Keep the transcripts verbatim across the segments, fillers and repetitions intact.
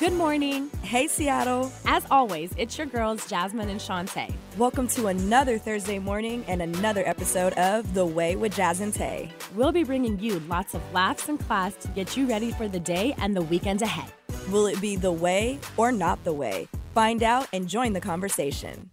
Good morning. Hey, Seattle. As always, it's your girls, Jasmine and Shantae. Welcome to another Thursday morning and another episode of The Way with Jasmine Tay. We'll be bringing you lots of laughs and class to get you ready for the day and the weekend ahead. Will it be the way or not the way? Find out and join the conversation.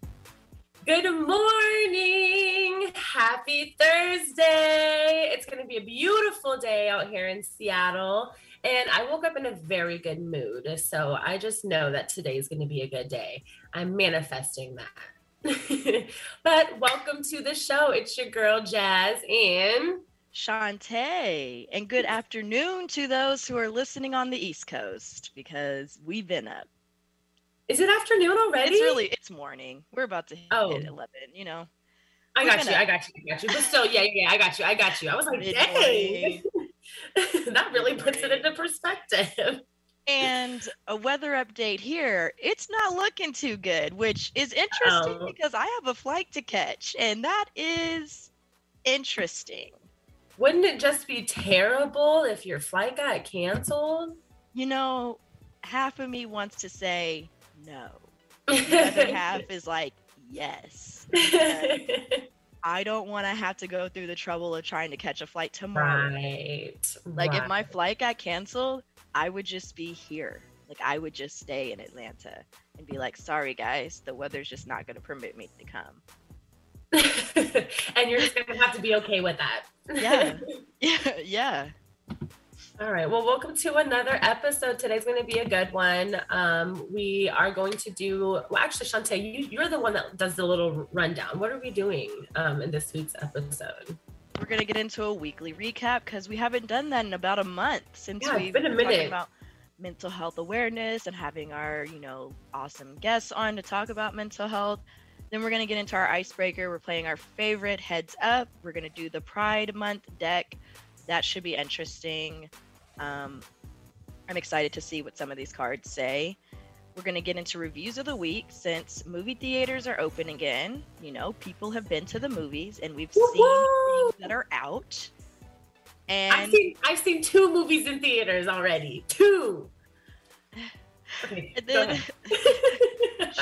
Good morning. Happy Thursday. It's going to be a beautiful day out here in Seattle. And I woke up in a very good mood, so I just know that today is going to be a good day. I'm manifesting that. But welcome to the show. It's your girl, Jazz, and Shantae. And good afternoon to those who are listening on the East Coast, because we've been up. Is it afternoon already? It's really, it's morning. We're about to hit oh. eleven, you know. I got you, up. I got you, I got you. But still, yeah, yeah, I got you, I got you. I was like, dang. That really puts it into perspective. And a weather update here, it's not looking too good, which is interesting um, because I have a flight to catch, and that is interesting. Wouldn't it just be terrible if your flight got canceled? You know, half of me wants to say no. The other half is like, yes. I don't want to have to go through the trouble of trying to catch a flight tomorrow. Right. Like right. If my flight got canceled, I would just be here. Like I would just stay in Atlanta and be like, sorry guys, the weather's just not going to permit me to come. And you're just going to have to be okay with that. Yeah. Yeah. Yeah. All right. Well, welcome to another episode. Today's going to be a good one. Um, we are going to do, well, actually, Shantae, you, you're the one that does the little rundown. What are we doing um, in this week's episode? We're going to get into a weekly recap because we haven't done that in about a month since yeah, we've been, been talking about mental health awareness and having our, you know, awesome guests on to talk about mental health. Then we're going to get into our icebreaker. We're playing our favorite Heads Up. We're going to do the Pride Month deck. That should be interesting. Um, I'm excited to see what some of these cards say. We're going to get into reviews of the week since movie theaters are open again. You know, people have been to the movies and we've Woo-hoo! seen things that are out. And I've seen, I've seen two movies in theaters already. Two. Okay, and then,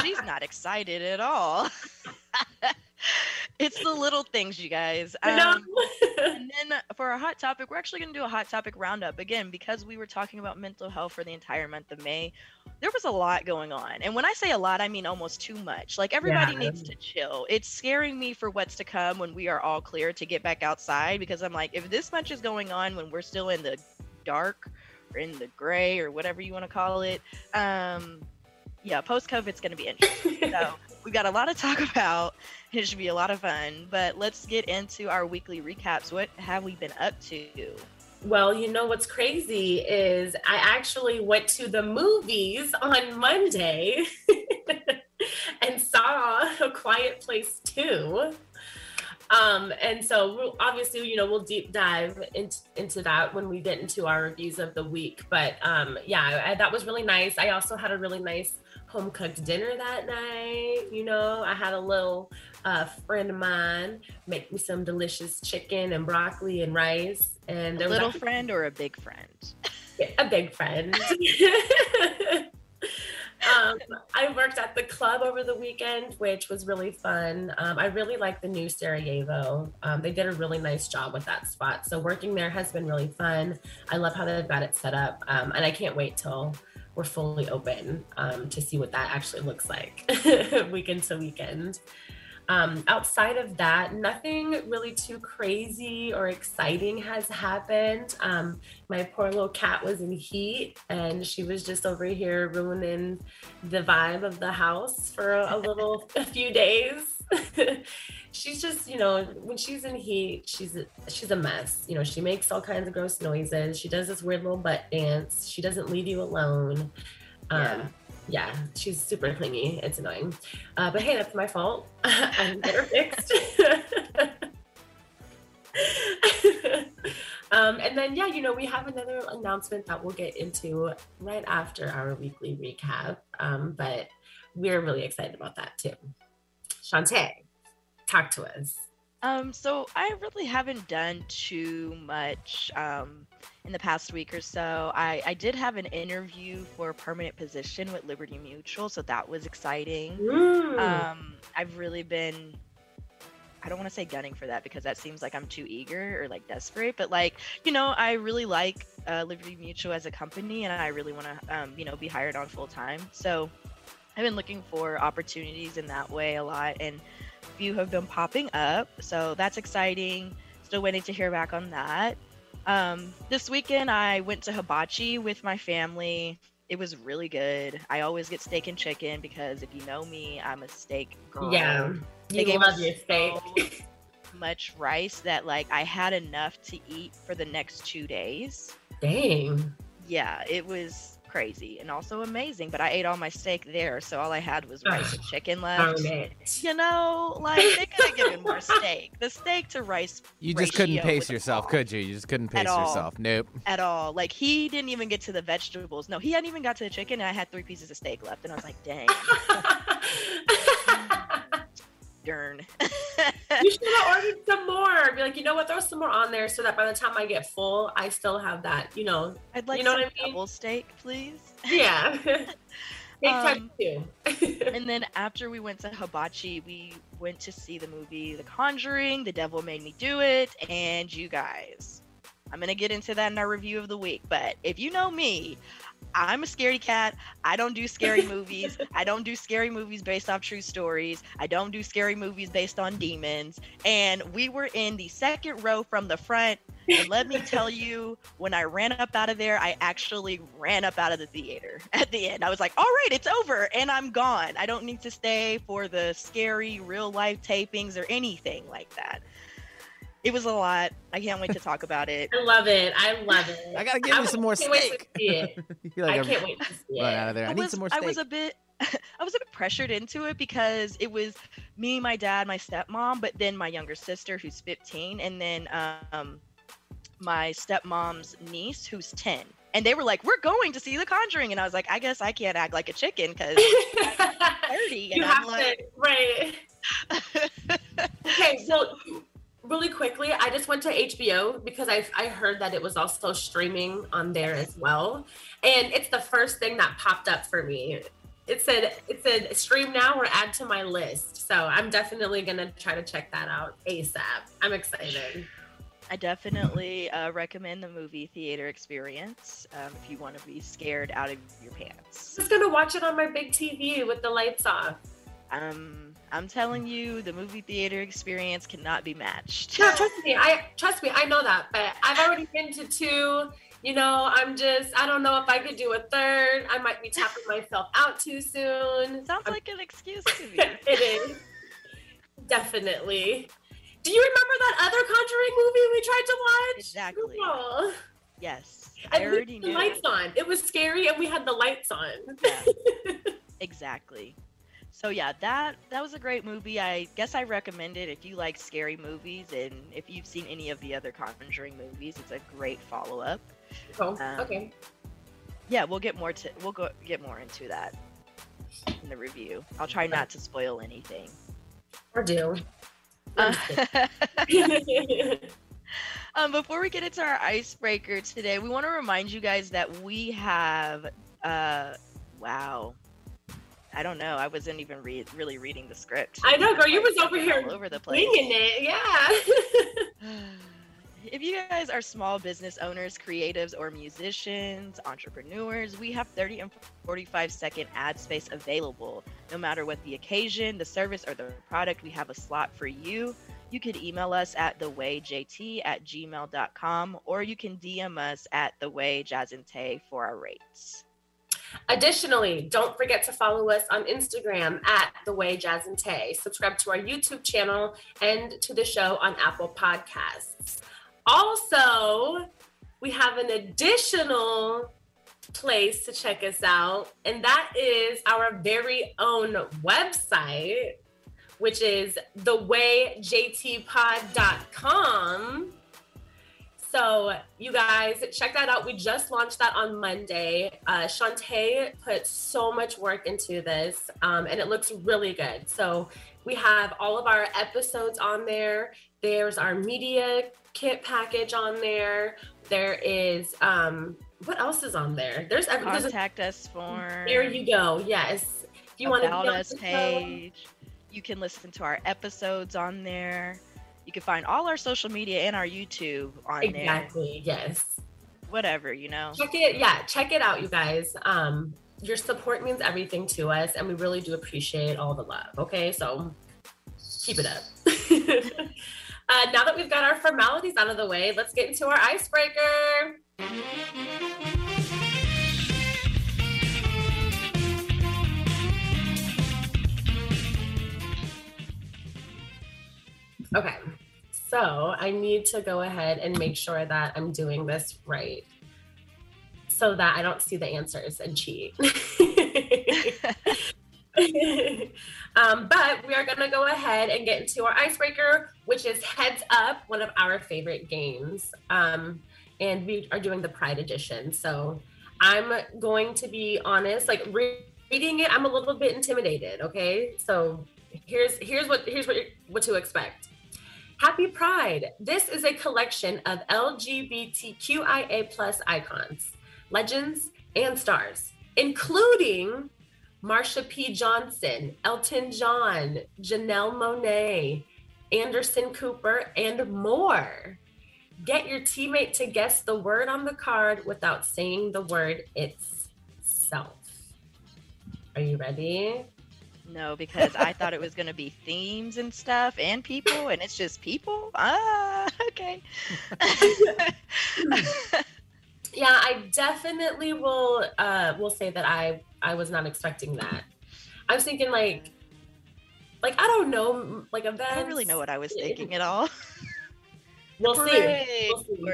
she's not excited at all. It's the little things, you guys. Um, no. And then for our hot topic, we're actually going to do a hot topic roundup again, because we were talking about mental health for the entire month of May. There was a lot going on. And when I say a lot, I mean almost too much. Like everybody yeah. needs to chill. It's scaring me for what's to come when we are all clear to get back outside, because I'm like, if this much is going on when we're still in the dark or in the gray or whatever you want to call it, um, yeah, post-COVID, it's going to be interesting. So we've got a lot to talk about. It should be a lot of fun. But let's get into our weekly recaps. What have we been up to? Well, you know what's crazy is I actually went to the movies on Monday and saw A Quiet Place two. Um, and so we'll, obviously, you know, we'll deep dive into, into that when we get into our reviews of the week. But um, yeah, I, that was really nice. I also had a really nice home cooked dinner that night. You know, I had a little uh, friend of mine make me some delicious chicken and broccoli and rice. And a little friend or a big friend? Yeah, a big friend. um, I worked at the club over the weekend, which was really fun. Um, I really like the new Sarajevo. Um, they did a really nice job with that spot. So working there has been really fun. I love how they've got it set up. Um, and I can't wait till we're fully open um, to see what that actually looks like weekend to weekend. Um, outside of that, nothing really too crazy or exciting has happened. Um, my poor little cat was in heat and she was just over here ruining the vibe of the house for a, a little, a few days. She's just, you know, when she's in heat, she's a, she's a mess. You know, she makes all kinds of gross noises. She does this weird little butt dance. She doesn't leave you alone. Um, yeah. Yeah, she's super clingy. It's annoying. Uh, but hey, that's my fault. I'm better fixed. um, and then, yeah, you know, we have another announcement that we'll get into right after our weekly recap. Um, but we're really excited about that, too. Shantae, talk to us. Um, so I really haven't done too much um, in the past week or so. I, I did have an interview for a permanent position with Liberty Mutual, so that was exciting. Mm. Um, I've really been, I don't want to say gunning for that because that seems like I'm too eager or like desperate, but like, you know, I really like uh, Liberty Mutual as a company, and I really want to, um, you know, be hired on full time. So I've been looking for opportunities in that way a lot, and few have been popping up, so that's exciting. Still waiting to hear back on that. Um, this weekend I went to hibachi with my family. It was really good. I always get steak and chicken because if you know me, I'm a steak girl. Yeah, you they gave love your steak. So much rice that like I had enough to eat for the next two days. Dang. Yeah, it was crazy and also amazing, but I ate all my steak there, so all I had was rice and chicken left. Oh, you know, like they could have given more steak. The steak to rice you just couldn't pace yourself, could you? You just couldn't pace yourself. Nope. At all. Like he didn't even get to the vegetables. No, he hadn't even got to the chicken, and I had three pieces of steak left, and I was like, dang. Darn. You should have ordered some more. Be like, you know what? Throw some more on there so that by the time I get full, I still have that. You know, I'd like you know some what I mean? Double steak, please. Yeah. um, and then after we went to hibachi, we went to see the movie The Conjuring: The Devil Made Me Do It. And you guys, I'm gonna get into that in our review of the week. But if you know me, I'm a scaredy cat. I don't do scary movies. I don't do scary movies based off true stories. I don't do scary movies based on demons. And we were in the second row from the front. And let me tell you, when I ran up out of there, I actually ran up out of the theater at the end. I was like, all right, it's over. And I'm gone. I don't need to stay for the scary real life tapings or anything like that. It was a lot. I can't wait to talk about it. I love it. I love it. I gotta give I you was, some more steak. You're like, I can't wait to see it. Out of there. I, I need was, some more steak. I was a bit, I was a bit pressured into it because it was me, my dad, my stepmom, but then my younger sister who's fifteen, and then um, my stepmom's niece who's ten. And they were like, we're going to see The Conjuring. And I was like, I guess I can't act like a chicken because I'm thirty. You and have I'm like, to, right. Okay, so... Really quickly, I just went to H B O because I I heard that it was also streaming on there as well. And it's the first thing that popped up for me. It said, it said stream now or add to my list. So I'm definitely going to try to check that out ASAP. I'm excited. I definitely uh, recommend the movie theater experience um, if you want to be scared out of your pants. I'm just going to watch it on my big T V with the lights off. Um... I'm telling you, the movie theater experience cannot be matched. No, trust me. I trust me. I know that, but I've already been to two. You know, I'm just. I don't know if I could do a third. I might be tapping myself out too soon. Sounds I'm, like an excuse to me. It is definitely. Do you remember that other Conjuring movie we tried to watch? Exactly. Cool. Yes. I and already knew. The lights on. It was scary, and we had the lights on. Yeah. Exactly. So yeah, that that was a great movie. I guess I recommend it if you like scary movies, and if you've seen any of the other Conjuring movies, it's a great follow-up. Oh, um, okay. Yeah, we'll get more to we'll go get more into that in the review. I'll try not to spoil anything. Or do. Uh, um, before we get into our icebreaker today, we want to remind you guys that we have uh, wow. I don't know. I wasn't even read, really reading the script. I know, girl. You was over here all over the place. Winging it, yeah. If you guys are small business owners, creatives, or musicians, entrepreneurs, we have thirty and forty-five second ad space available. No matter what the occasion, the service, or the product, we have a slot for you. You could email us at thewayjt at gmail dot com, or you can D M us at thewayjasmintay for our rates. Additionally, don't forget to follow us on Instagram at The Way Jasmine Tay. Subscribe to our YouTube channel and to the show on Apple Podcasts. Also, we have an additional place to check us out, and that is our very own website, which is the way j t pod dot com. So you guys, check that out. We just launched that on Monday. Uh, Shantae put so much work into this, um, and it looks really good. So we have all of our episodes on there. There's our media kit package on there. There is, um, what else is on there? There's every, contact there's a, us form. There you go. Yes. If you want to about us page. You can listen to our episodes on there. You can find all our social media and our YouTube on exactly, there. Exactly. Yes. Whatever, you know. Check it. Yeah. Check it out, you guys. Um, your support means everything to us, and we really do appreciate all the love. Okay. So keep it up. Uh, now that we've got our formalities out of the way, let's get into our icebreaker. Okay, so I need to go ahead and make sure that I'm doing this right so that I don't see the answers and cheat. um, but we are going to go ahead and get into our icebreaker, which is Heads Up, one of our favorite games. Um, and we are doing the Pride Edition. So I'm going to be honest, like re- reading it, I'm a little bit intimidated. Okay. So here's, here's what, here's what, what to expect. Happy Pride. This is a collection of L G B T Q I A plus icons, legends, and stars, including Marsha P. Johnson, Elton John, Janelle Monáe, Anderson Cooper, and more. Get your teammate to guess the word on the card without saying the word itself. Are you ready? No, because I thought it was going to be themes and stuff and people, and it's just people. Ah, okay. Yeah, I definitely will uh, will say that I, I was not expecting that. I was thinking like, like, I don't know, like events. I don't really know what I was thinking at all. We'll see. We'll see.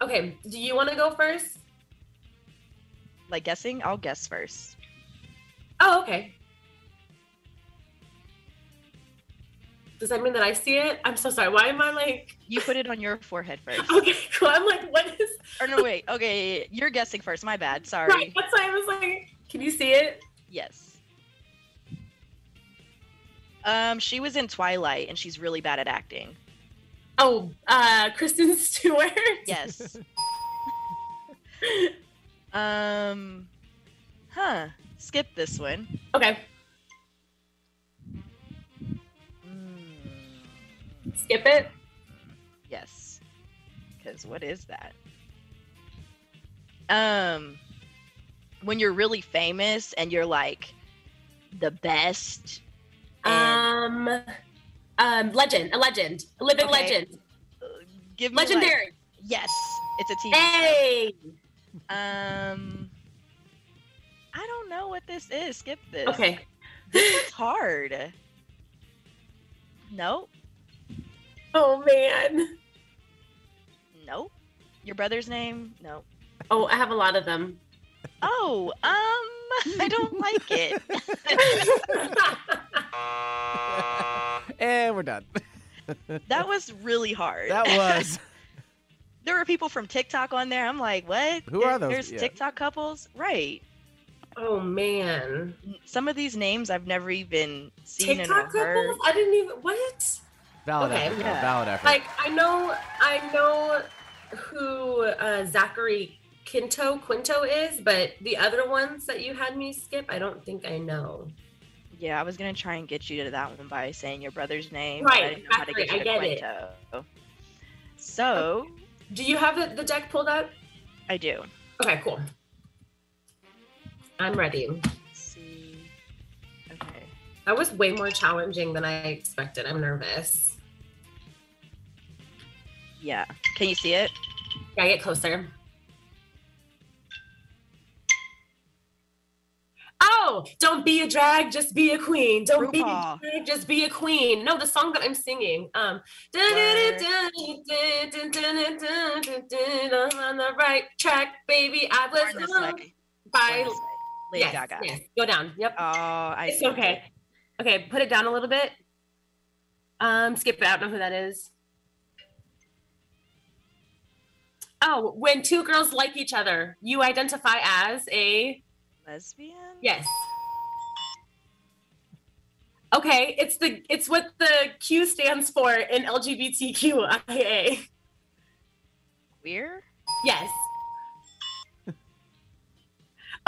Okay, do you want to go first? Like guessing? I'll guess first. Oh, okay. Does that mean that I see it? I'm so sorry. Why am I like... You put it on your forehead first. Okay, cool. I'm like, what is... Or no, wait. Okay, you're guessing first. My bad. Sorry. Right, that's why I was like, can you see it? Yes. Um, she was in Twilight, and she's really bad at acting. Oh, uh, Kristen Stewart? Yes. um, huh. Skip this one. Okay. Skip it? Yes. Because what is that? Um, when you're really famous and you're like the best. And... Um, um, legend, a legend, a living okay. legend. Uh, give me legendary. Like, yes, it's a T V Hey. Show. Um, I don't know what this is. Skip this. Okay. This is hard. Nope. Oh, man. Nope. Your brother's name? Nope. Oh, I have a lot of them. Oh, um, I don't like it. And we're done. That was really hard. That was. There were people from TikTok on there. I'm like, what? Who there, are those? There's yeah. TikTok couples? Right. Oh, man. Some of these names I've never even seen TikTok and heard. Couples? I didn't even, what? Valid okay, effort, yeah. valid effort. Like I know, I know who uh, Zachary Quinto Quinto is, but the other ones that you had me skip, I don't think I know. Yeah, I was gonna try and get you to that one by saying your brother's name. Right, I didn't know Zachary, how to get you to I get Quinto. It. So, do you have the, the deck pulled up? I do. Okay, cool. I'm ready. Let's see. Okay. That was way more challenging than I expected. I'm nervous. Yeah. Can you see it? Yeah, I get closer. Oh, don't be a drag, just be a queen. Don't RuPaul. Be a drag, just be a queen. No, the song that I'm singing. Um, on the right track, baby. I was on by Lady yes, Gaga. Yes. Go down. Yep. Oh, I it's see. Okay. Okay, put it down a little bit. Um, skip it. I don't know who that is. Oh, when two girls like each other, you identify as a lesbian? Yes. Okay, it's the it's what the Q stands for in L G B T Q I A. Queer? Yes.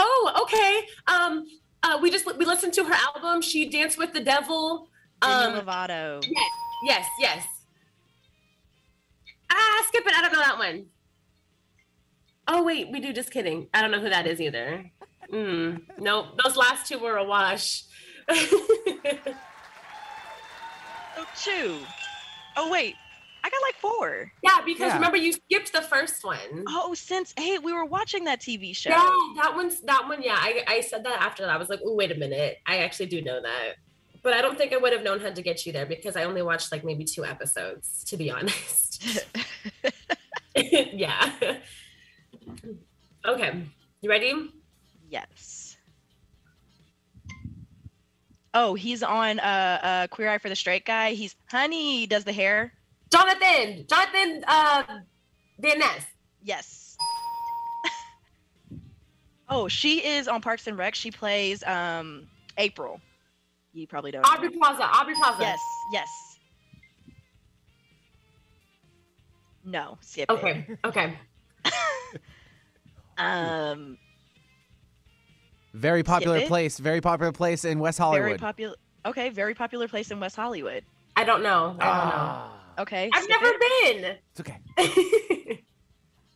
Oh, okay. Um, uh, we just we listened to her album. She danced with the devil. Um, Demi Lovato. Yes, yes, yes. Ah, skip it. I don't know that one. Oh wait, we do. Just kidding. I don't know who that is either. Mm, no, those last two were a wash. Oh, two. Oh wait, I got like four. Yeah, because yeah. remember you skipped the first one. Oh, since hey, we were watching that T V show. Yeah, that one's that one. Yeah, I I said that after that. I was like, oh wait a minute, I actually do know that, but I don't think I would have known how to get you there because I only watched like maybe two episodes, to be honest. Yeah. Okay, you ready? Yes. Oh, he's on uh, uh, Queer Eye for the Straight Guy. He's, honey, does the hair. Jonathan! Jonathan uh, Van Ness. Yes. Oh, she is on Parks and Rec. She plays um, April. You probably don't Aubrey know. Plaza. Aubrey Plaza. Yes, yes. No, skip okay. it. Okay, okay. um... Very popular place. Very popular place in West Hollywood. Very popular. Okay, very popular place in West Hollywood. I don't know. I don't ah. know. Okay. I've never it. been. It's okay.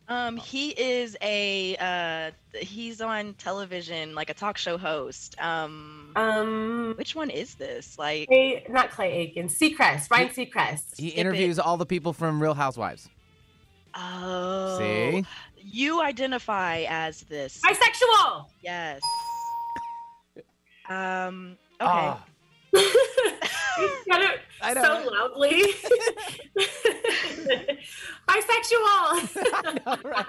um, he is a uh, he's on television, like a talk show host. Um, um which one is this? Like Clay, not Clay Aiken, Seacrest, Ryan Seacrest. He Skip interviews it. all the people from Real Housewives. Oh. See? You identify as this. Bisexual! Yes. Um, okay. Oh. I don't so know. loudly. Bisexual! Know, right?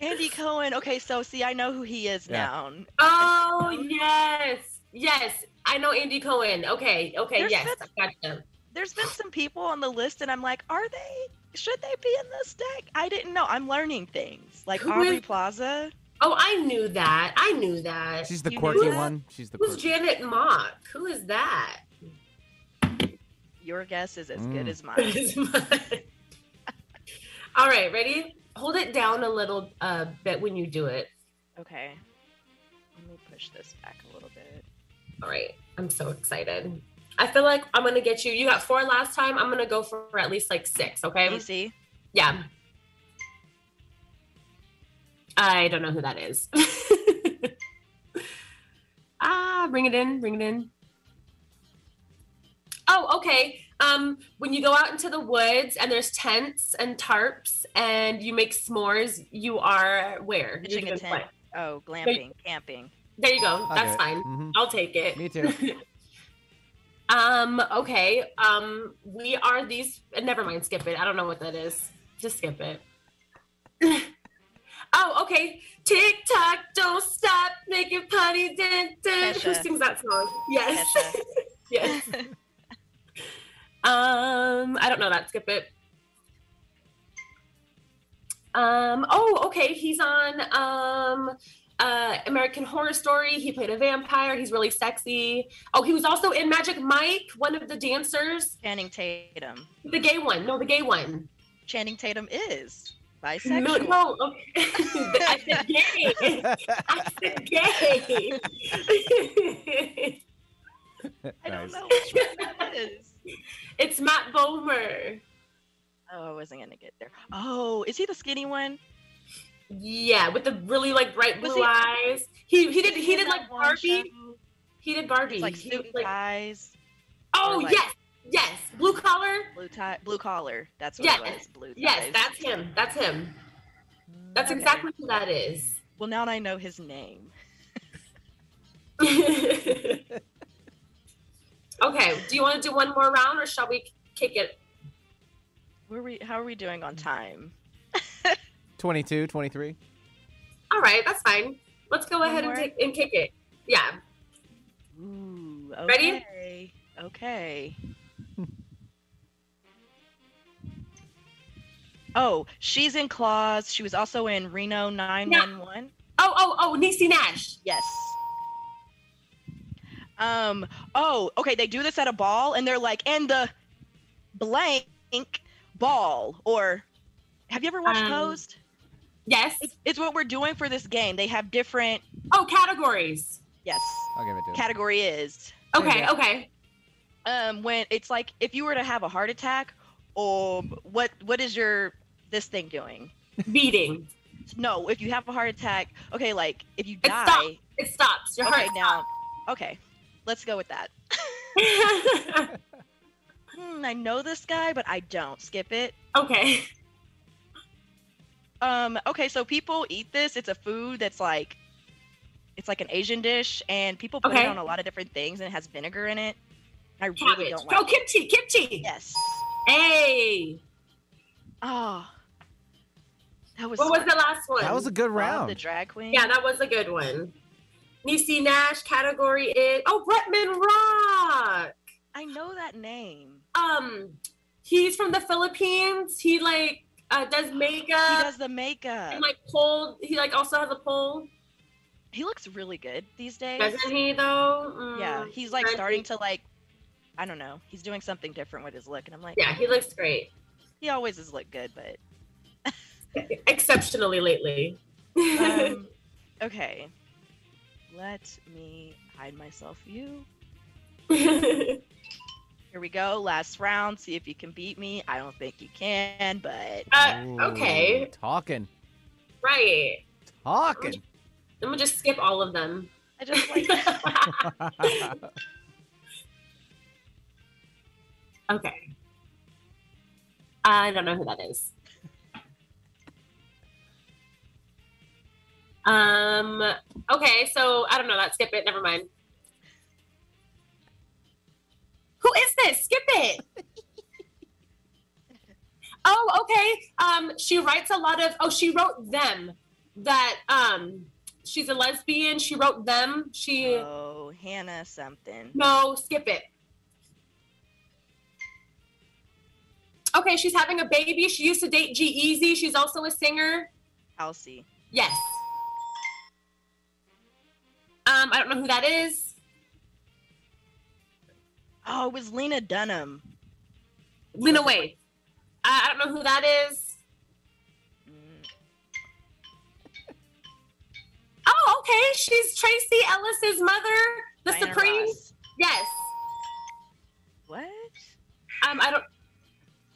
Andy Cohen. Okay, so see, I know who he is yeah. now. Oh, yes. Yes. I know Andy Cohen. Okay, okay, there's yes. Been, I got them. There's been some people on the list, and I'm like, are they? Should they be in this deck? I didn't know. I'm learning things. Like Aubrey Who? Plaza. Oh, I knew that. I knew that. She's the you quirky one. She's the Who's quirky. Janet Mock? Who is that? Your guess is as mm. good as mine. All right, ready? Hold it down a little uh, bit when you do it. Okay. Let me push this back a little bit. All right. I'm so excited. I feel like I'm going to get you. You got four last time. I'm going to go for at least like six, okay? Easy. Yeah. I don't know who that is. ah, bring it in. Bring it in. Oh, okay. Um, when you go out into the woods and there's tents and tarps and you make s'mores, you are where? Pitching a tent. Oh, glamping, camping. There you go. I'll That's fine. Mm-hmm. I'll take it. Me too. Um, okay. Um, we are these, never mind, skip it. I don't know what that is. Just skip it. Oh, okay. Tick tock, don't stop, make it punny, dun, dun. Who sings that song? Yes. Yes. um, I don't know that. Skip it. Um, oh, okay. He's on, um, Uh, American Horror Story. He played a vampire. He's really sexy. Oh, he was also in Magic Mike, one of the dancers. Channing Tatum. The gay one. No, the gay one. Channing Tatum is bisexual. No, no. Okay. I said gay. I said gay. Nice. I don't know which one that is. It's Matt Bomer. Oh, I wasn't going to get there. Oh, is he the skinny one? Yeah, with the really like bright blue he, eyes. He he did he did like Barbie. He did Barbie. Like suit like, ties. Oh like, yes, yes. Blue collar. Blue tie. Blue collar. That's what yes. it was. Blue ties. Yes, that's him. That's him. That's okay. exactly who that is. Well, now I know his name. Okay. Do you want to do one more round, or shall we kick it? Where are we? How are we doing on time? twenty-two, twenty-three. All right, that's fine. Let's go ahead and, take, and kick it. Yeah. Ooh, okay. Ready? Okay. Oh, she's in Claws. She was also in Reno nine one one. Yeah. Oh, oh, oh, Niecy Nash. Yes. Um, oh, okay, they do this at a ball, and they're like, and the blank ball, or have you ever watched um, Posed? Yes. It's, it's what we're doing for this game. They have different... Oh, categories. Yes. I'll give it to you. Category is. Okay, yeah. okay. Um, when it's like, if you were to have a heart attack, or what? what is your, this thing doing? Beating. No, if you have a heart attack, okay, like, if you it die... Stops. It stops. Your heart okay, now. Okay, let's go with that. hmm, I know this guy, but I don't. Skip it. Okay. Um, okay, so people eat this. It's a food that's like, it's like an Asian dish, and people put okay. it on a lot of different things, and it has vinegar in it. I really Cabbage. don't like oh, it. Oh, kimchi, kimchi. Yes. Hey. Oh. That was What was the last one? That was a good round. The drag queen. Yeah, that was a good one. Niecy Nash, category is, oh, Rutman Rock. I know that name. Um, he's from the Philippines. He like uh, does makeup. He does the makeup. And like pole, he like also has a pole. He looks really good these days. Doesn't he though? Um, yeah, he's like starting to like, I don't know. He's doing something different with his look, and I'm like, yeah, he looks great. He always has looked good, but exceptionally lately. um, okay. Let me hide myself you. Here we go. Last round. See if you can beat me. I don't think you can, but... Uh, okay. Ooh, talking. Right. Talking. I'm going to just skip all of them. I just like... okay. I don't know who that is. Um, okay, so I don't know that. Skip it. Never mind. Who is this? Skip it. oh, okay. Um, she writes a lot of, oh, she wrote them that, um, she's a lesbian. She wrote them. She, oh, Hannah something. No, skip it. Okay. She's having a baby. She used to date G-Eazy. She's also a singer. Halsey. Yes. Um, I don't know who that is. Oh, it was Lena Dunham. Lena Waithe. I, I don't know who that is. Mm. Oh, okay. She's Tracy Ellis's mother, the Diana Supreme. Ross. Yes. What? Um, I don't.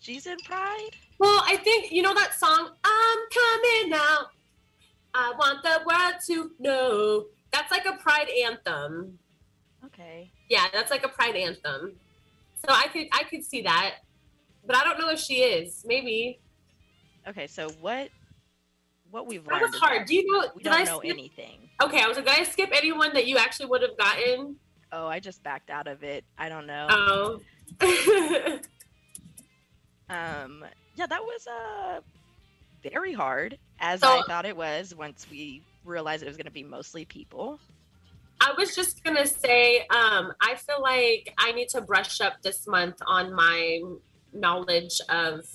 She's in Pride? Well, I think you know that song. I'm coming out. I want the world to know. That's like a Pride anthem. Okay. Yeah, that's like a Pride anthem. So I could I could see that. But I don't know if she is. Maybe. Okay, so what what we've learned. That was hard. Do you know we did don't I know skip? anything? Okay, I was like, did I skip anyone that you actually would have gotten? Oh, I just backed out of it. I don't know. Oh. um yeah, that was uh very hard, as so, I thought it was once we realized it was going to be mostly people. I was just going to say, um, I feel like I need to brush up this month on my knowledge of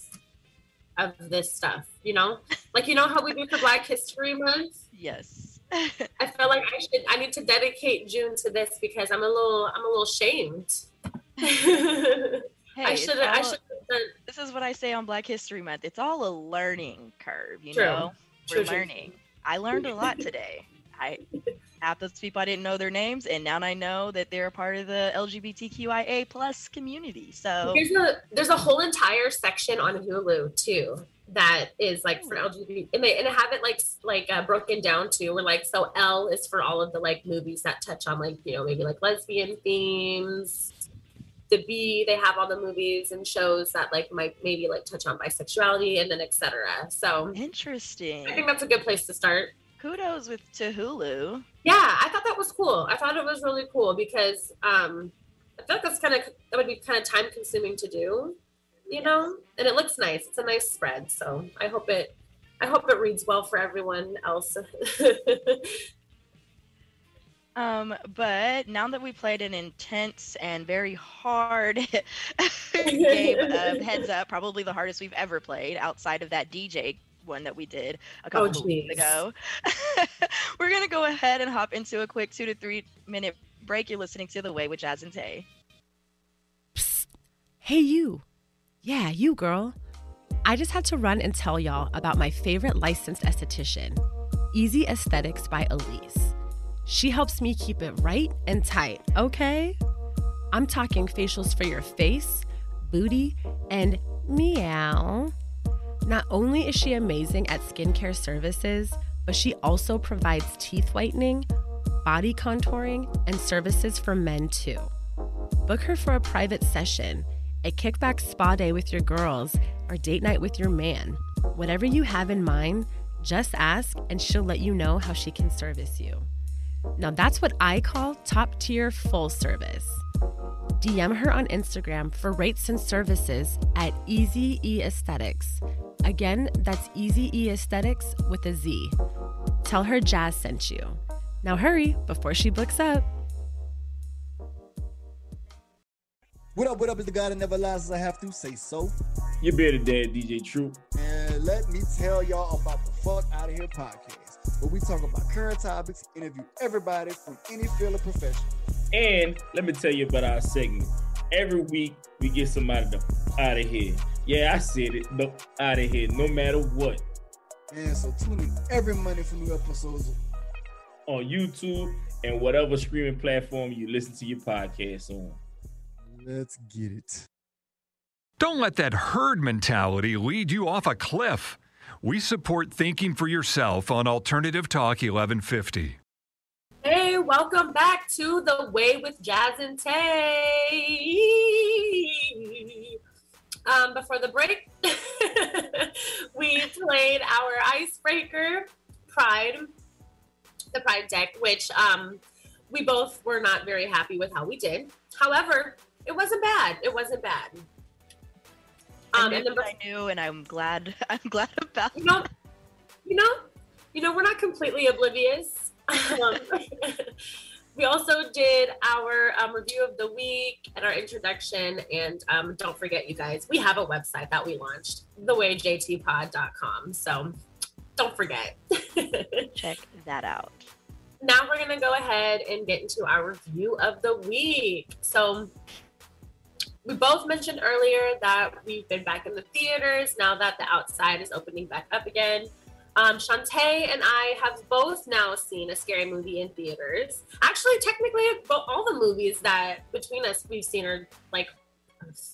of this stuff, you know? Like, you know how we do for Black History Month? Yes. I feel like I should, I need to dedicate June to this because I'm a little, I'm a little shamed. hey, I should I should This is what I say on Black History Month. It's all a learning curve, you true. know? We're true, learning. True. I learned a lot today. I half those people I didn't know their names, and now I know that they're a part of the L G B T Q I A plus community. So there's a there's a whole entire section on Hulu too that is like for L G B T, and they and I have it like like uh, broken down too. Where like so L is for all of the like movies that touch on like you know maybe like lesbian themes. The B, they have all the movies and shows that like might maybe like touch on bisexuality and then et cetera. So interesting. I think that's a good place to start. Kudos with to Hulu. Yeah, I thought that was cool. I thought it was really cool because um, I feel like that's kind of that would be kind of time consuming to do, you know. And it looks nice. It's a nice spread. So I hope it, I hope it reads well for everyone else. Um, but now that we played an intense and very hard game of Heads Up, probably the hardest we've ever played outside of that D J one that we did a couple oh, of weeks ago. We're going to go ahead and hop into a quick two to three minute break. You're listening to The Way with Jasmine Tay. Psst. Hey, you. Yeah, you, girl. I just had to run and tell y'all about my favorite licensed esthetician, Easy Aesthetics by Elise. She helps me keep it right and tight, okay? I'm talking facials for your face, booty, and meow. Not only is she amazing at skincare services, but she also provides teeth whitening, body contouring, and services for men too. Book her for a private session, a kickback spa day with your girls, or date night with your man. Whatever you have in mind, just ask and she'll let you know how she can service you. Now that's what I call top-tier full service. D M her on Instagram for rates and services at Easy E Aesthetics. Again, that's Easy E Aesthetics with a Z. Tell her Jazz sent you. Now hurry before she books up. What up, what up, is the guy that never lies as I have to say so. You're better dead, D J True. And let me tell y'all about the Fuck Outta Here podcast, where we talk about current topics, interview everybody from any field of profession. And let me tell you about our segment. Every week, we get somebody the fuck out of here. Yeah, I said it, the fuck out of here, no matter what. And so tune in every Monday for new episodes on YouTube and whatever streaming platform you listen to your podcast on. Let's get it. Don't let that herd mentality lead you off a cliff. We support thinking for yourself on Alternative Talk eleven fifty. Hey, welcome back to The Way with Jazz and Tay. Um, before the break, we played our icebreaker, Pride, the Pride deck, which um, we both were not very happy with how we did. However, it wasn't bad. It wasn't bad. Um, and number- I knew, and I'm glad. I'm glad about you know, that. You know, you know, we're not completely oblivious. Um, we also did our um, review of the week and our introduction. And um, don't forget, you guys, we have a website that we launched, the way j t pod dot com. So don't forget. Check that out. Now we're going to go ahead and get into our review of the week. So we both mentioned earlier that we've been back in the theaters now that the outside is opening back up again. Um, Shantae and I have both now seen a scary movie in theaters. Actually, technically, all the movies that between us we've seen are like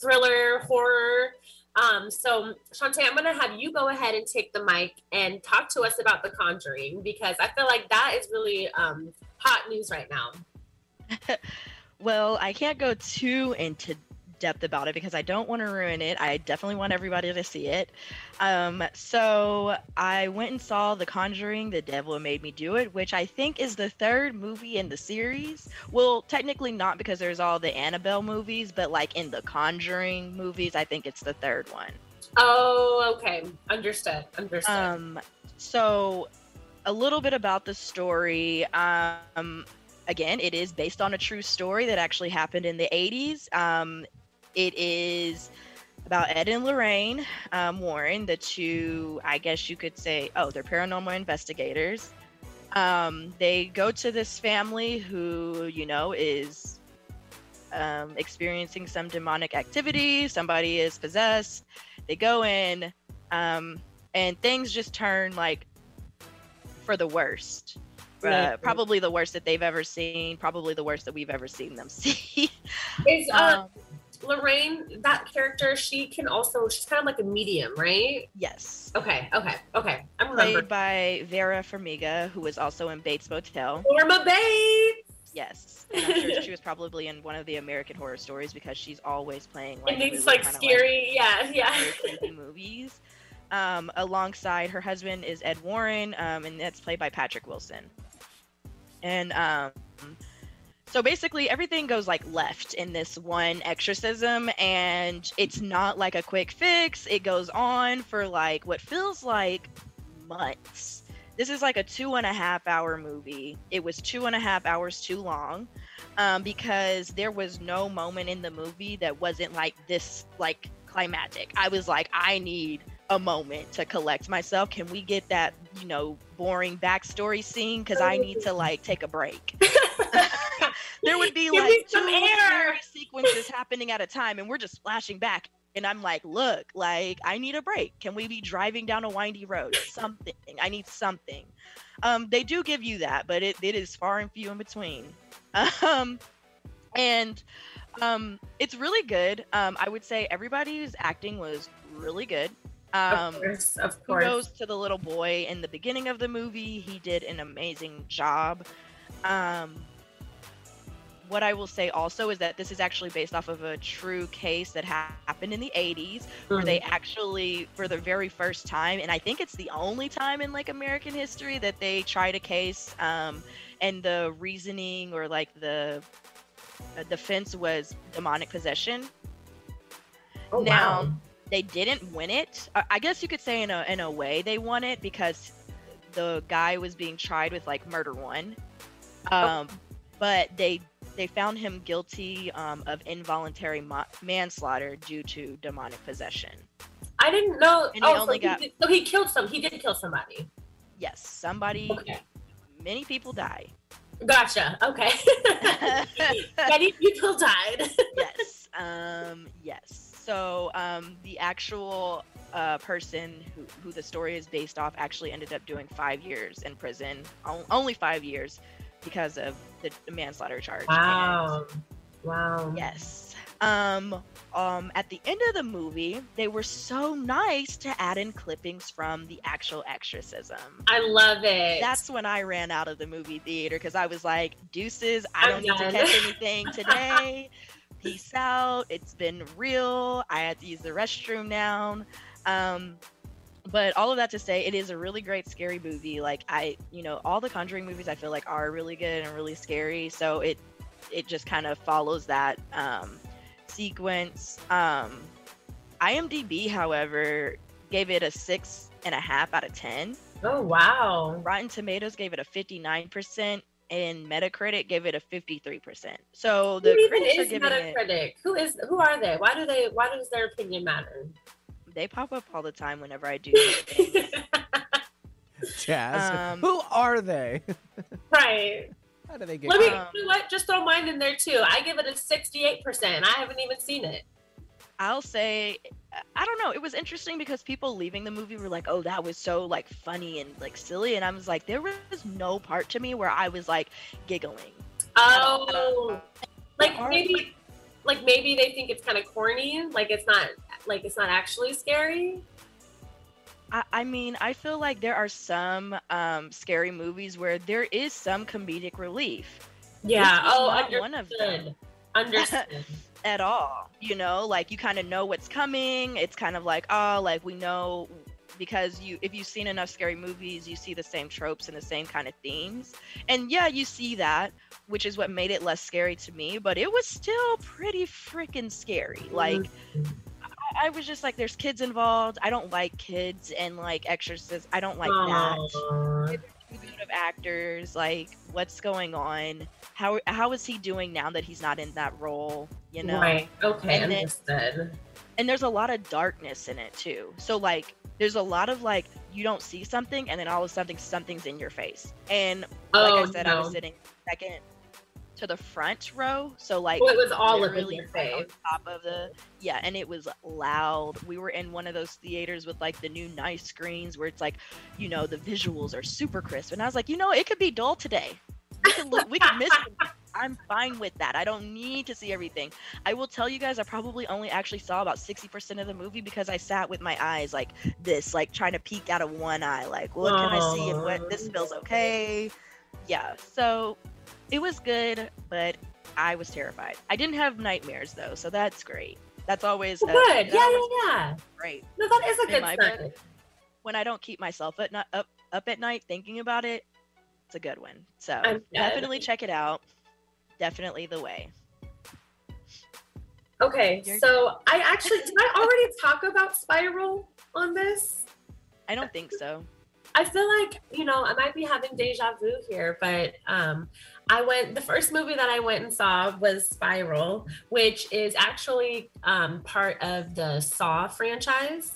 thriller, horror. Um, so Shantae, I'm going to have you go ahead and take the mic and talk to us about The Conjuring, because I feel like that is really um, hot news right now. Well, I can't go too into depth about it because I don't want to ruin it. I definitely want everybody to see it. Um, so I went and saw The Conjuring: The Devil Made Me Do It, which I think is the third movie in the series. Well, technically not, because there's all the Annabelle movies, but like in the Conjuring movies, I think it's the third one. Oh, okay. Understood. Understood. Um, so a little bit about the story. Um, again, it is based on a true story that actually happened in the eighties. Um, It is about Ed and Lorraine um, Warren, the two, I guess you could say, oh, they're paranormal investigators. Um, they go to this family who, you know, is um, experiencing some demonic activity. Somebody is possessed. They go in um, and things just turn like for the worst. Uh, probably the worst that they've ever seen. Probably the worst that we've ever seen them see. Is um, Lorraine, that character, she can also, she's kind of like a medium, right? Yes. Okay, okay, okay. I'm Played remember. by Vera Farmiga, who was also in Bates Motel. Norma Bates! Yes. And I'm sure she was probably in one of the American Horror Stories, because she's always playing like, and it's like scary, like, yeah, yeah. movies. Um, alongside her husband is Ed Warren, um, and that's played by Patrick Wilson. And um, so basically everything goes like left in this one exorcism, and it's not like a quick fix. It goes on for like what feels like months. This is like a two and a half hour movie. It was two and a half hours too long, um, because there was no moment in the movie that wasn't like this, like climactic. I was like, I need a moment to collect myself. Can we get that, you know, boring backstory scene? Because I need to like take a break. There would be Give like two air. sequences happening at a time, and we're just flashing back. And I'm like, look, like I need a break. Can we be driving down a windy road? Something. I need something. Um, they do give you that, but it, it is far and few in between. Um, and um, it's really good. Um, I would say everybody's acting was really good. Um, of course, of course. Kudos to the little boy in the beginning of the movie. He did an amazing job. Um, what I will say also is that this is actually based off of a true case that happened in the eighties, mm-hmm. where they actually, for the very first time, and I think it's the only time in like American history that they tried a case, um, and the reasoning or like the uh, defense was demonic possession. Oh, now, wow. They didn't win it. I guess you could say in a in a way they won it, because the guy was being tried with like murder one, um, oh. but they they found him guilty um, of involuntary mo- manslaughter due to demonic possession. I didn't know. And oh, so he, got, did, so he killed some. He did kill somebody. Yes, somebody. Okay. Many people die. Gotcha. Okay. Many people died. Yes. Um. Yes. So um, the actual uh, person who, who the story is based off actually ended up doing five years in prison, only five years because of the manslaughter charge. Wow. And, wow. Yes. Um, um, at the end of the movie, they were so nice to add in clippings from the actual exorcism. I love it. That's when I ran out of the movie theater, because I was like, deuces, I don't need to catch anything today. Peace out. It's been real. I had to use the restroom now. Um, but all of that to say, it is a really great scary movie. Like I, you know, all the Conjuring movies I feel like are really good and really scary. So it, it just kind of follows that um, sequence. Um, IMDb, however, gave it a six and a half out of ten. Oh wow! Rotten Tomatoes gave it a fifty-nine percent. And Metacritic gave it a fifty-three percent. So the who critics is are giving Metacritic? It, who is who are they? Why do they? Why does their opinion matter? They pop up all the time whenever I do. Jazz, um, who are they? Right. How do they get? Let me. Um, you know what? Just throw mine in there too. I give it a sixty-eight percent. I haven't even seen it. I'll say, I don't know. It was interesting because people leaving the movie were like, oh, that was so like funny and like silly. And I was like, there was no part to me where I was like giggling. Oh, like maybe, like maybe they think it's kind of corny. Like it's not, like it's not actually scary. I, I mean, I feel like there are some um, scary movies where there is some comedic relief. Yeah. Oh, understood. One of them. Understood. At all, you know, like you kind of know what's coming. It's kind of like, oh, like we know, because you if you've seen enough scary movies, you see the same tropes and the same kind of themes. And yeah, you see that, which is what made it less scary to me, but it was still pretty freaking scary. Like I, I was just like, there's kids involved. I don't like kids and like exorcists. I don't like Aww. that. Good of actors, like what's going on? How how is he doing now that he's not in that role? You know, right? Okay, and understood. Then, and there's a lot of darkness in it too. So like, there's a lot of like, you don't see something, and then all of a sudden something's in your face. And like oh, I said, no. I was sitting second to the front row, so like well, it was all of really right on top of the yeah, and it was loud. We were in one of those theaters with like the new nice screens where it's like, you know, the visuals are super crisp, and I was like, you know, it could be dull today. We could look, we could miss it. I'm fine with that. I don't need to see everything. I will tell you guys, I probably only actually saw about sixty percent of the movie because I sat with my eyes like this, like trying to peek out of one eye, like what Aww. can I see and what this feels okay. Yeah, so. It was good, but I was terrified. I didn't have nightmares though, so that's great. That's always well, good. A, yeah, yeah, yeah. Great. No, that is a good sign. When I don't keep myself at, not up up at night thinking about it, it's a good one. So definitely check it out. Definitely the way. Okay, You're so I actually did I already talk about Spiral on this? I don't think so. I feel like, you know, I might be having deja vu here, but um, I went, the first movie that I went and saw was Spiral, which is actually um, part of the Saw franchise.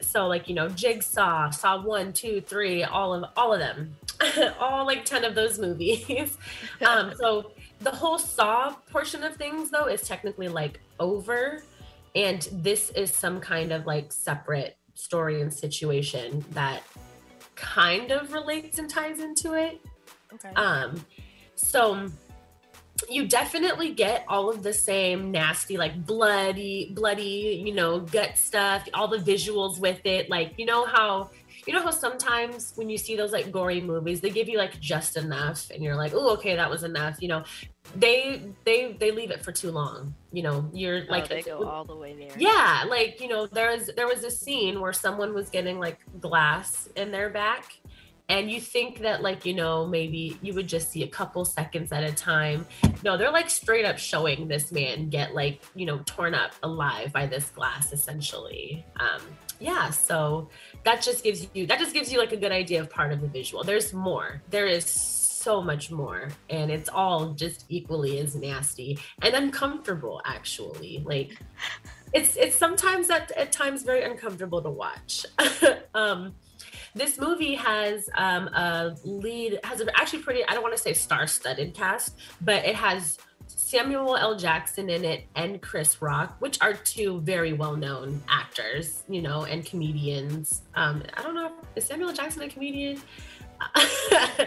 So like, you know, Jigsaw, Saw one, two, three, all of all of them, all like ten of those movies. um, so the whole Saw portion of things though is technically like over, and this is some kind of like separate story and situation that kind of relates and ties into it. Okay. Um, so you definitely get all of the same nasty, like bloody, bloody, you know, gut stuff, all the visuals with it. Like, you know how, you know how sometimes when you see those like gory movies, they give you like just enough and you're like, oh, okay, that was enough. You know, they, they, they leave it for too long. You know, you're oh, like, they go all the way there. Yeah. Like, you know, there was, there was a scene where someone was getting like glass in their back. And you think that, like, you know, maybe you would just see a couple seconds at a time. No, they're, like, straight up showing this man get, like, you know, torn up alive by this glass, essentially. Um, yeah, so that just gives you, that just gives you, like, a good idea of part of the visual. There's more. There is so much more. And it's all just equally as nasty and uncomfortable, actually. Like, it's it's sometimes, at, at times, very uncomfortable to watch. um This movie has um, a lead, has a actually pretty, I don't want to say star-studded cast, but it has Samuel L. Jackson in it and Chris Rock, which are two very well-known actors, you know, and comedians. Um, I don't know, is Samuel L. Jackson a comedian? I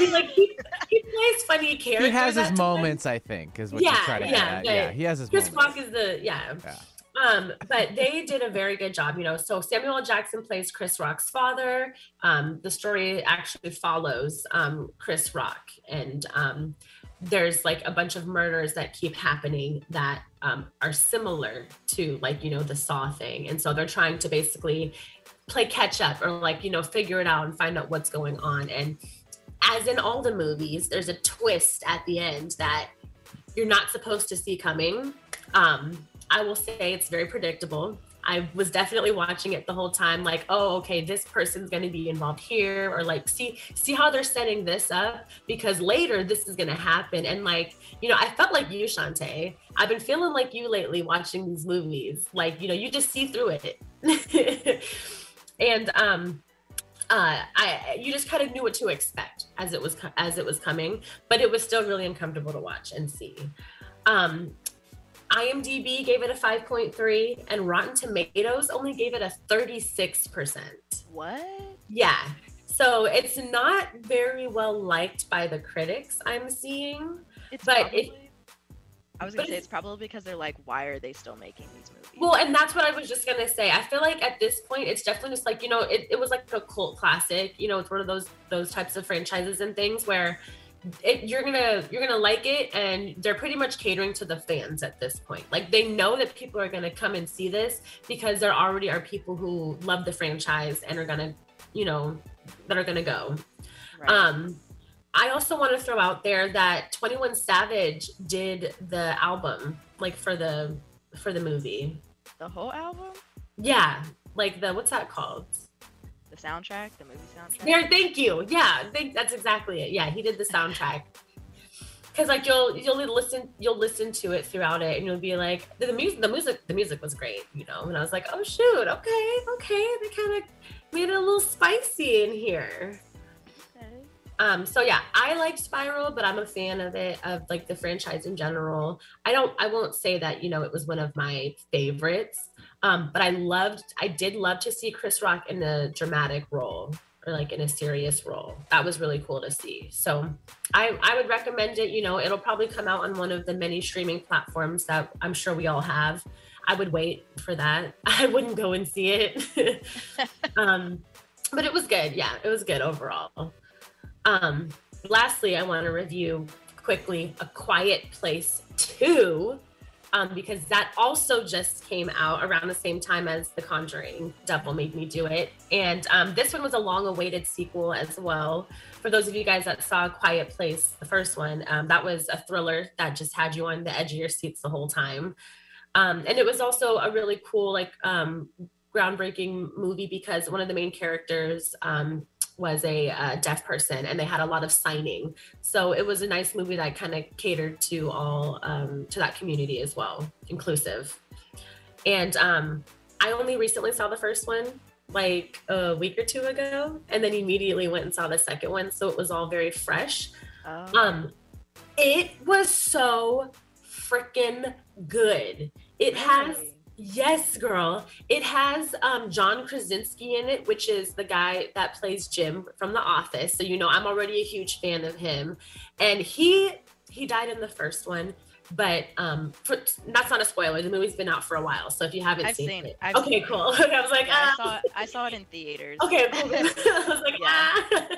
mean, like, he, he plays funny characters. He has his moments, I think, is what yeah, you're trying to yeah, get at. Yeah, he has his Chris moments. Rock is the, yeah. yeah. Um, but they did a very good job, you know. So Samuel L. Jackson plays Chris Rock's father. Um, the story actually follows um, Chris Rock, and um, there's like a bunch of murders that keep happening that um, are similar to, like, you know, the Saw thing. And so they're trying to basically play catch up, or like, you know, figure it out and find out what's going on. And as in all the movies, there's a twist at the end that you're not supposed to see coming. Um, I will say it's very predictable. I was definitely watching it the whole time, like, oh, okay, this person's gonna be involved here, or like, see see how they're setting this up, because later this is gonna happen. And like, you know, I felt like you, Shantae. I've been feeling like you lately watching these movies. Like, you know, you just see through it. and um, uh, I you just kind of knew what to expect as it was as it was coming, but it was still really uncomfortable to watch and see. Um, IMDb gave it a five point three, and Rotten Tomatoes only gave it a thirty-six percent. What? Yeah. So it's not very well liked by the critics, I'm seeing. It's but probably, it, I was going to say it's probably because they're like, why are they still making these movies? Well, and that's what I was just going to say. I feel like at this point, it's definitely just like, you know, it, it was like a cult classic. You know, it's one of those those types of franchises and things where It, you're gonna you're gonna like it, and they're pretty much catering to the fans at this point. Like, they know that people are gonna come and see this because there already are people who love the franchise and are gonna, you know, that are gonna go. Right. Um, I also want to throw out there that twenty-one Savage did the album, like for the for the movie. The whole album? Yeah, like the what's that called? The soundtrack, the movie soundtrack. Yeah, thank you. Yeah, I think that's exactly it. Yeah, he did the soundtrack. Cause like you'll you'll listen you'll listen to it throughout it, and you'll be like, the music the music the music was great, you know. And I was like, oh shoot, okay, okay, they kind of made it a little spicy in here. Okay. Um. So yeah, I like Spiral, but I'm a fan of it, of like the franchise in general. I don't I won't say that, you know, it was one of my favorites. Um, but I loved, I did love to see Chris Rock in a dramatic role, or like in a serious role. That was really cool to see. So I, I would recommend it. You know, it'll probably come out on one of the many streaming platforms that I'm sure we all have. I would wait for that. I wouldn't go and see it. um, but it was good. Yeah, it was good overall. Um, lastly, I want to review quickly A Quiet Place two. Um, because that also just came out around the same time as The Conjuring: Devil Made Me Do It. And um, this one was a long-awaited sequel as well. For those of you guys that saw A Quiet Place, the first one, um, that was a thriller that just had you on the edge of your seats the whole time. Um, and it was also a really cool, like, um, groundbreaking movie because one of the main characters um, was a uh, deaf person, and they had a lot of signing. So it was a nice movie that kind of catered to all, um, to that community as well, inclusive. And um, I only recently saw the first one like a week or two ago, and then immediately went and saw the second one, so it was all very fresh. Oh. Um, it was so freaking good. It has, really? Yes, girl. It has um, John Krasinski in it, which is the guy that plays Jim from The Office. So, you know, I'm already a huge fan of him. And he he died in the first one. But um, for, that's not a spoiler. The movie's been out for a while, so if you haven't I've seen, seen it, I've okay, seen cool. It. I was like, yeah, ah. I saw it, I saw it in theaters. Okay, cool. I was like, yeah. ah.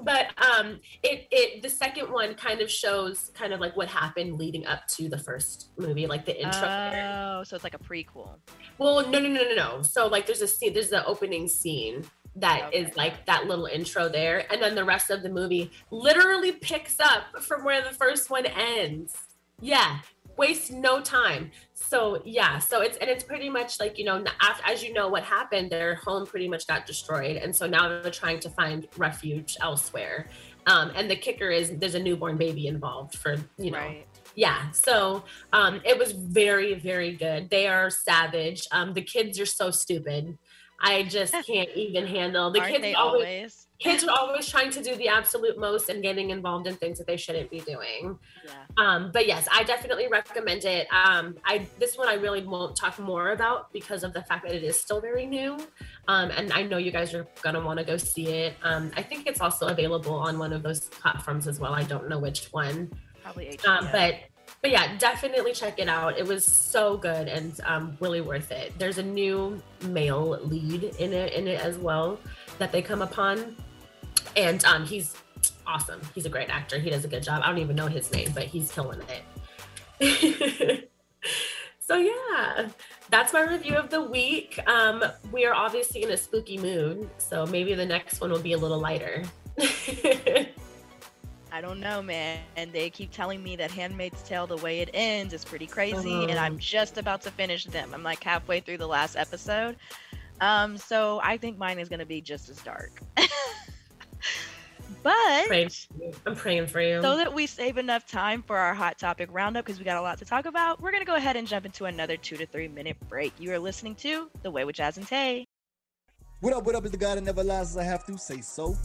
But um, it it the second one kind of shows kind of like what happened leading up to the first movie, like the intro. Oh, so it's like a prequel. Well, no, no, no, no, no. So like, there's a scene. There's the opening scene. That okay. is like that little intro there, and then the rest of the movie literally picks up from where the first one ends. Yeah, waste no time. So yeah, so it's and it's pretty much like, you know, as you know what happened, their home pretty much got destroyed, and so now they're trying to find refuge elsewhere. Um, and the kicker is there's a newborn baby involved for, you know. Right. Yeah, so um, it was very, very good. They are savage. Um, the kids are so stupid. I just can't even handle the Aren't kids. They always, always kids are always trying to do the absolute most and getting involved in things that they shouldn't be doing. Yeah. Um, but yes, I definitely recommend it. Um, I this one I really won't talk more about because of the fact that it is still very new, um, and I know you guys are gonna want to go see it. Um, I think it's also available on one of those platforms as well. I don't know which one. Probably H B O. Um, but. But yeah, definitely check it out. It was so good and um, really worth it. There's a new male lead in it in it as well that they come upon, and um, he's awesome. He's a great actor. He does a good job. I don't even know his name, but he's killing it. So yeah, that's my review of the week. Um, we are obviously in a spooky mood, so maybe the next one will be a little lighter. I don't know, man. And they keep telling me that Handmaid's Tale, the way it ends, is pretty crazy. Um, and I'm just about to finish them. I'm like halfway through the last episode. Um, so I think mine is going to be just as dark. But praying. I'm praying for you. So that we save enough time for our hot topic roundup, because we got a lot to talk about, we're going to go ahead and jump into another two to three minute break. You are listening to The Way with Jasmine Tay. What up, what up, it's the guy that never lies as I have to say so.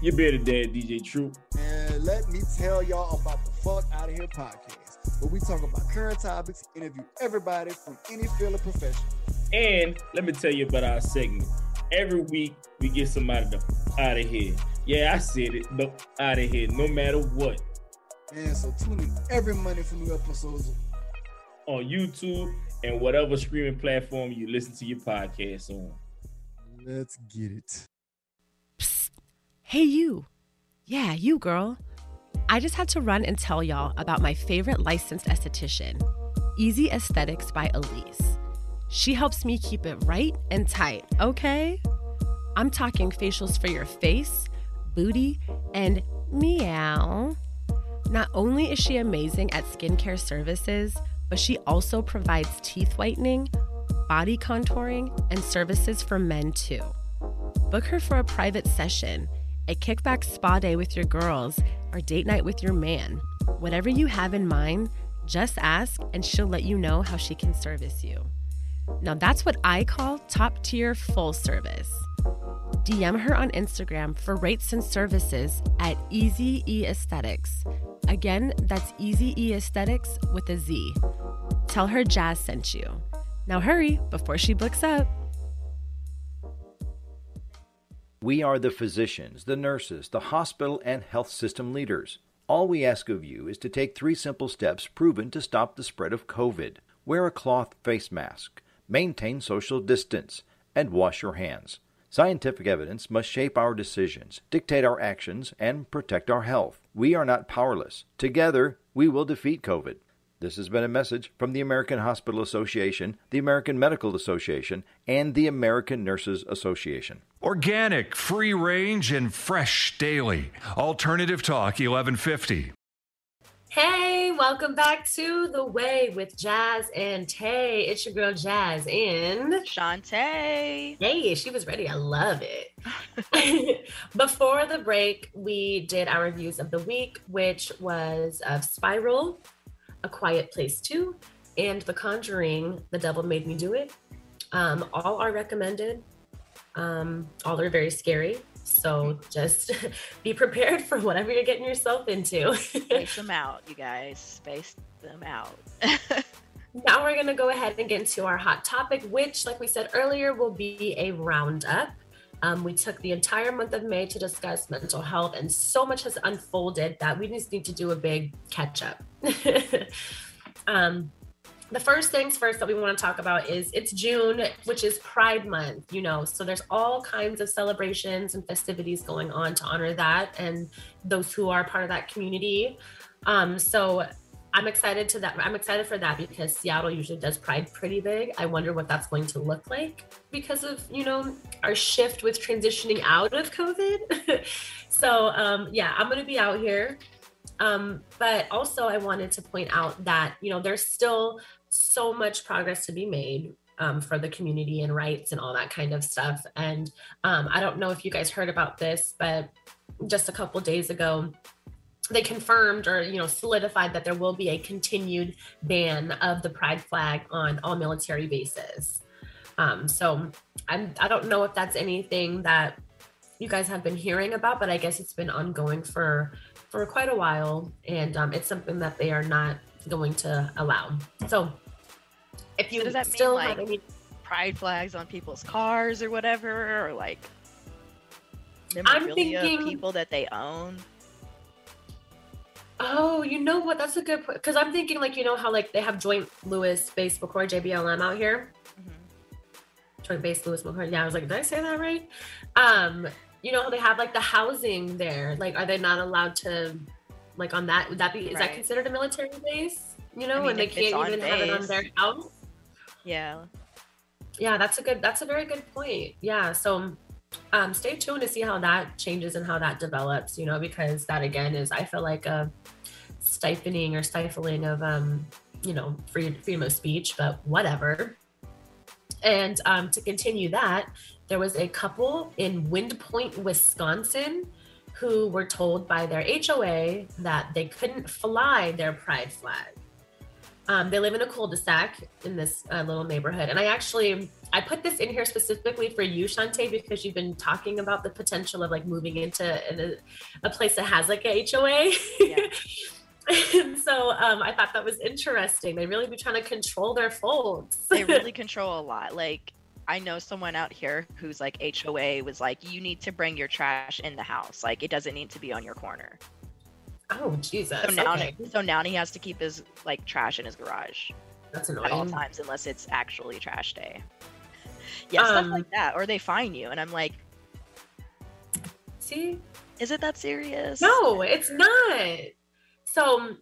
You better dead, D J True. And let me tell y'all about the Fuck Out of Here podcast, where we talk about current topics, interview everybody from any field of profession. And let me tell you about our segment. Every week, we get somebody the fuck out of here. Yeah, I said it, the fuck out of here, no matter what. And so tune in every Monday for new episodes on YouTube and whatever streaming platform you listen to your podcast on. Let's get it. Psst. Hey, you. Yeah, you, girl. I just had to run and tell y'all about my favorite licensed esthetician, Easy Aesthetics by Elise. She helps me keep it right and tight, okay? I'm talking facials for your face, booty, and meow. Not only is she amazing at skincare services, but she also provides teeth whitening, body contouring, and services for men too. Book her for a private session, a kickback spa day with your girls, or date night with your man. Whatever you have in mind, just ask and she'll let you know how she can service you. Now that's what I call top tier full service. D M her on Instagram for rates and services at Easy E Aesthetics. Again, that's Easy E Aesthetics with a Z. Tell her Jazz sent you. Now hurry before she books up. We are the physicians, the nurses, the hospital, and health system leaders. All we ask of you is to take three simple steps proven to stop the spread of COVID. Wear a cloth face mask, maintain social distance, and wash your hands. Scientific evidence must shape our decisions, dictate our actions, and protect our health. We are not powerless. Together, we will defeat COVID. This has been a message from the American Hospital Association, the American Medical Association, and the American Nurses Association. Organic, free range, and fresh daily. Alternative Talk eleven fifty. Hey, welcome back to The Way with Jazz and Tay. It's your girl Jazz and Shantae. Hey, she was ready. I love it. Before the break, we did our reviews of the week, which was of Spiral, A Quiet Place two, and The Conjuring: The Devil Made Me Do It. Um, all are recommended. Um, all are very scary. So just be prepared for whatever you're getting yourself into. Space them out, you guys. Space them out. Now we're going to go ahead and get into our hot topic, which, like we said earlier, will be a roundup. Um, we took the entire month of May to discuss mental health, and so much has unfolded that we just need to do a big catch up. um, the first things first that we want to talk about is it's June, which is Pride Month, you know, so there's all kinds of celebrations and festivities going on to honor that and those who are part of that community. Um, so I'm excited to that. I'm excited for that because Seattle usually does Pride pretty big. I wonder what that's going to look like because of, you know, our shift with transitioning out of COVID. so um, yeah, I'm going to be out here. Um, but also I wanted to point out that, you know, there's still so much progress to be made um, for the community and rights and all that kind of stuff. And um, I don't know if you guys heard about this, but just a couple days ago, they confirmed or, you know, solidified that there will be a continued ban of the pride flag on all military bases. Um, so I'm, I don't know if that's anything that you guys have been hearing about, but I guess it's been ongoing for, for quite a while. And um, it's something that they are not going to allow. So if you so does that still mean, like, have any pride flags on people's cars or whatever, or like memorabilia I'm thinking... people that they own. Oh, you know what? That's a good point. Because I'm thinking, like, you know how, like, they have Joint Lewis Base McCord, J B L M, out here? Mm-hmm. Joint Base Lewis McCord. Yeah, I was like, did I say that right? Um, you know how they have, like, the housing there? Like, are they not allowed to, like, on that? Would that be, is right. that considered a military base? You know, I mean, and they can't even base. have it on their house? Yeah. Yeah, that's a good, that's a very good point. Yeah, so... Um, stay tuned to see how that changes and how that develops, you know, because that again is, I feel like a stifling or stifling of, um, you know, freedom of speech, but whatever. And um, to continue that, there was a couple in Wind Point, Wisconsin, who were told by their H O A that they couldn't fly their pride flag. Um, they live in a cul-de-sac in this uh, little neighborhood. And I actually, I put this in here specifically for you, Shantae, because you've been talking about the potential of like moving into in a, a place that has like a H O A. Yeah. And so um, I thought that was interesting. They really be trying to control their folks. They really control a lot. Like I know someone out here who's like H O A was like, you need to bring your trash in the house. Like it doesn't need to be on your corner. Oh, Jesus. So now, okay. so now he has to keep his, like, trash in his garage. That's annoying. At all times, unless it's actually trash day. Yeah, um, stuff like that. Or they fine you. And I'm like, see? Is it that serious? No, it's not. So,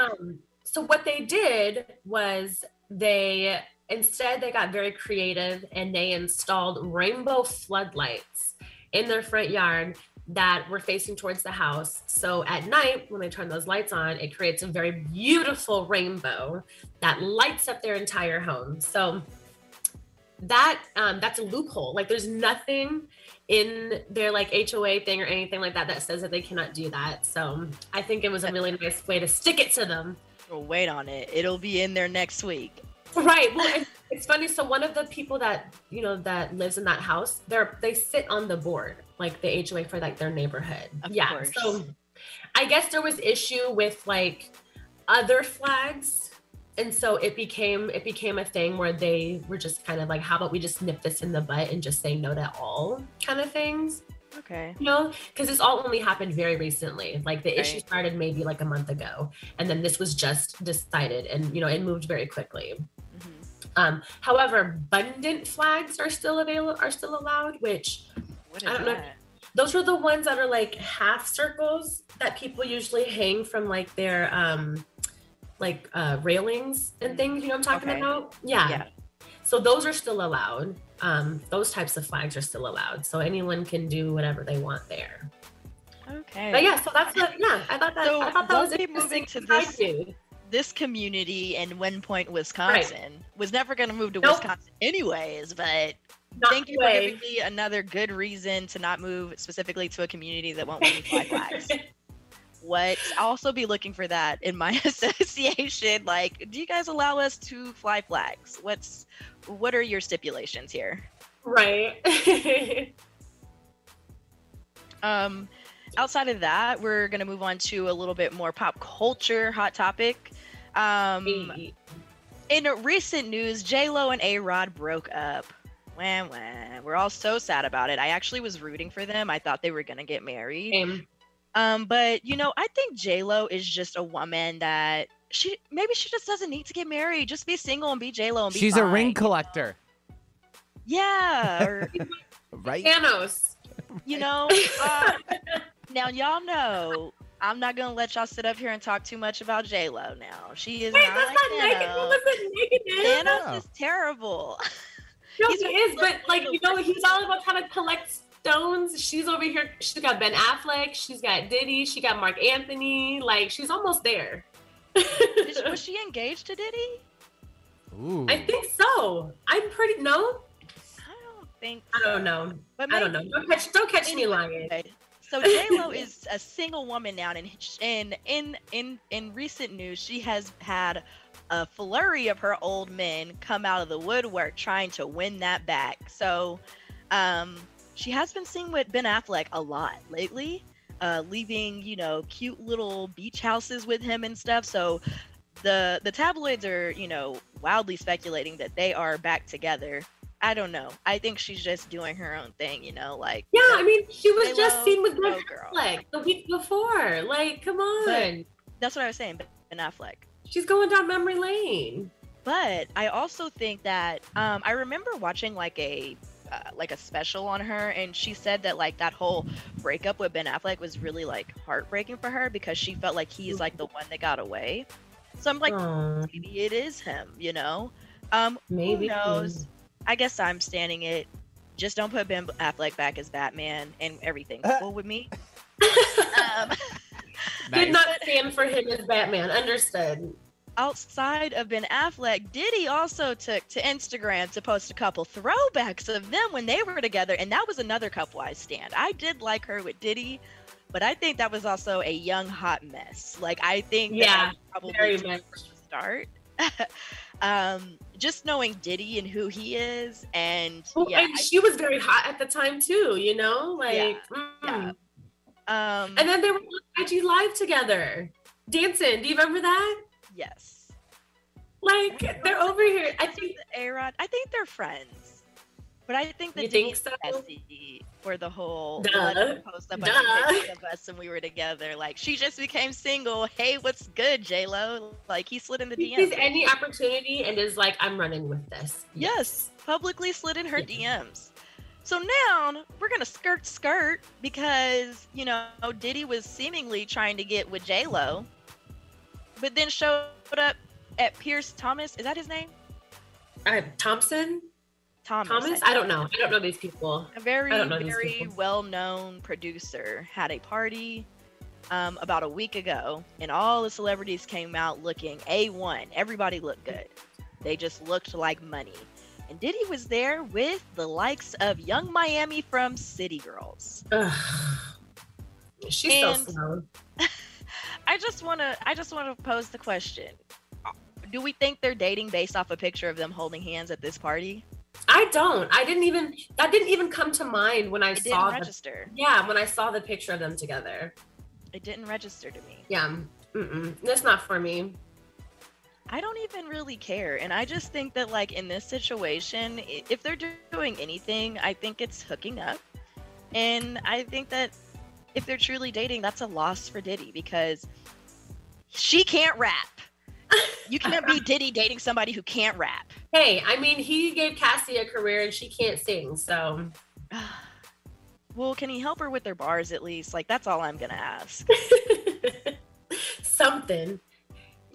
um, so what they did was they, instead, they got very creative and they installed rainbow floodlights in their front yard that were facing towards the house. So at night, when they turn those lights on, it creates a very beautiful rainbow that lights up their entire home. So that um, that's a loophole. Like there's nothing in their like H O A thing or anything like that that says that they cannot do that. So I think it was a really nice way to stick it to them. Well, wait on it. It'll be in there next week. Right. Well, it's funny. So one of the people that, you know, that lives in that house, they're, they sit on the board. Like the H O A for like their neighborhood. Of yeah. Course. So I guess there was issue with like other flags. And so it became, it became a thing where they were just kind of like, how about we just nip this in the butt and just say no to all kind of things. Okay. You know, because this all only happened very recently. Like the right. issue started maybe like a month ago. And then this was just decided and, you know, it moved very quickly. Mm-hmm. Um, however, abundant flags are still available, are still allowed, which... I don't that? know. Those are the ones that are like half circles that people usually hang from like their um like uh railings and things, you know what I'm talking okay. about? Yeah. yeah. So those are still allowed. Um those types of flags are still allowed. So anyone can do whatever they want there. Okay. But yeah, so that's what yeah, I thought that so I thought that was interesting moving to this this community in Wind Point, Wisconsin. Right. Was never going to move to nope. Wisconsin anyways, but Not Thank you way. for giving me another good reason to not move specifically to a community that won't let me fly flags. what. I'll also be looking for that in my association. Like, do you guys allow us to fly flags? What's, what are your stipulations here? Right. um, outside of that, we're going to move on to a little bit more pop culture hot topic. Um, hey. In recent news, J.Lo and A-Rod broke up. Wah, wah. We're all so sad about it. I actually was rooting for them. I thought they were going to get married. Same. Um, but, you know, I think J.Lo is just a woman that she, maybe she just doesn't need to get married. Just be single and be J.Lo and be She's fine. A ring collector. Yeah. Or, right? Thanos. You know, uh, now y'all know I'm not going to let y'all sit up here and talk too much about J.Lo now. She is Wait, not that's like not Thanos. Naked. That's not naked. Thanos is terrible. No, he's he is, but like, you know, he's all about trying to collect stones. She's over here. She's got Ben Affleck. She's got Diddy. She got Mark Anthony. Like, she's almost there. Is, was she engaged to Diddy? Ooh. I think so. I'm pretty, no? I don't think so. I don't know. But maybe, I don't know. Don't catch, don't catch anyway, me lying. So J.Lo is a single woman now, and in, in, in, in recent news, she has had a flurry of her old men come out of the woodwork trying to win that back. So um, she has been seen with Ben Affleck a lot lately, uh, leaving, you know, cute little beach houses with him and stuff. So the the tabloids are, you know, wildly speculating that they are back together. I don't know. I think she's just doing her own thing, you know, like. Yeah, I mean, she was just seen with Ben Affleck the week before. Like, come on. That's what I was saying, Ben Affleck. She's going down memory lane. But I also think that um, I remember watching like a uh, like a special on her, and she said that like that whole breakup with Ben Affleck was really like heartbreaking for her because she felt like he's like the one that got away. So I'm like, aww, maybe it is him, you know? Um, maybe. Who knows? I guess I'm standing it. Just don't put Ben Affleck back as Batman, and everything's uh. cool with me. um, Nice. Did not stand for him as Batman. Understood. Outside of Ben Affleck, Diddy also took to Instagram to post a couple throwbacks of them when they were together, and that was another couple I stand. I did like her with Diddy, but I think that was also a young hot mess. Like, I think yeah, that probably very much from the start. um, just knowing Diddy and who he is, and oh, yeah, and I she was very hot at the time too. You know, like. Yeah, mm. yeah. Um, and then they were on I G Live together, dancing. Do you remember that? Yes. Like, they're over here. I think A-Rod, I think they're friends. But I think that they so? For the whole post up of us when we were together. Like, she just became single. Hey, what's good, J.Lo? Like, he slid in the D Ms. He sees any opportunity and is like, I'm running with this. Yes. yes. Publicly slid in her yeah. D Ms. So now we're going to skirt skirt because, you know, Diddy was seemingly trying to get with J.Lo, but then showed up at Pierce Thomas. Is that his name? Uh, Thompson? Thomas. Thomas? I, I don't know. I don't know these people. A very, very well-known producer had a party um, about a week ago, and all the celebrities came out looking A one. Everybody looked good. They just looked like money. And Diddy was there with the likes of Young Miami from City Girls. Ugh. She's and so slow. I just wanna, I just wanna pose the question: do we think they're dating based off a picture of them holding hands at this party? I don't. I didn't even. That didn't even come to mind when I it saw. Didn't register. The, yeah, when I saw the picture of them together. It didn't register to me. Yeah. Mm-mm. That's not for me. I don't even really care. And I just think that, like, in this situation, if they're doing anything, I think it's hooking up. And I think that if they're truly dating, that's a loss for Diddy because she can't rap. You can't be Diddy dating somebody who can't rap. Hey, I mean, he gave Cassie a career and she can't sing, so. Well, can he help her with her bars at least? Like, that's all I'm going to ask. Something.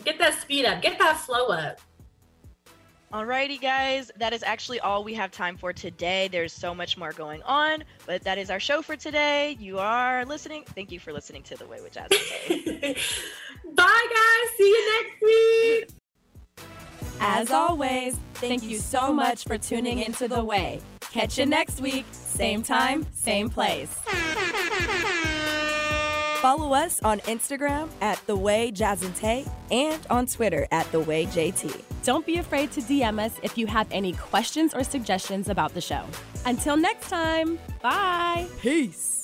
Get that speed up. Get that flow up. Alrighty, guys. That is actually all we have time for today. There's so much more going on, but that is our show for today. You are listening. Thank you for listening to The Way with Jasmine Tay. Bye, guys. See you next week. As always, thank you so much for tuning into The Way. Catch you next week. Same time, same place. Follow us on Instagram at The Way Jasmine Tay and on Twitter at The Way J T. Don't be afraid to D M us if you have any questions or suggestions about the show. Until next time, bye. Peace.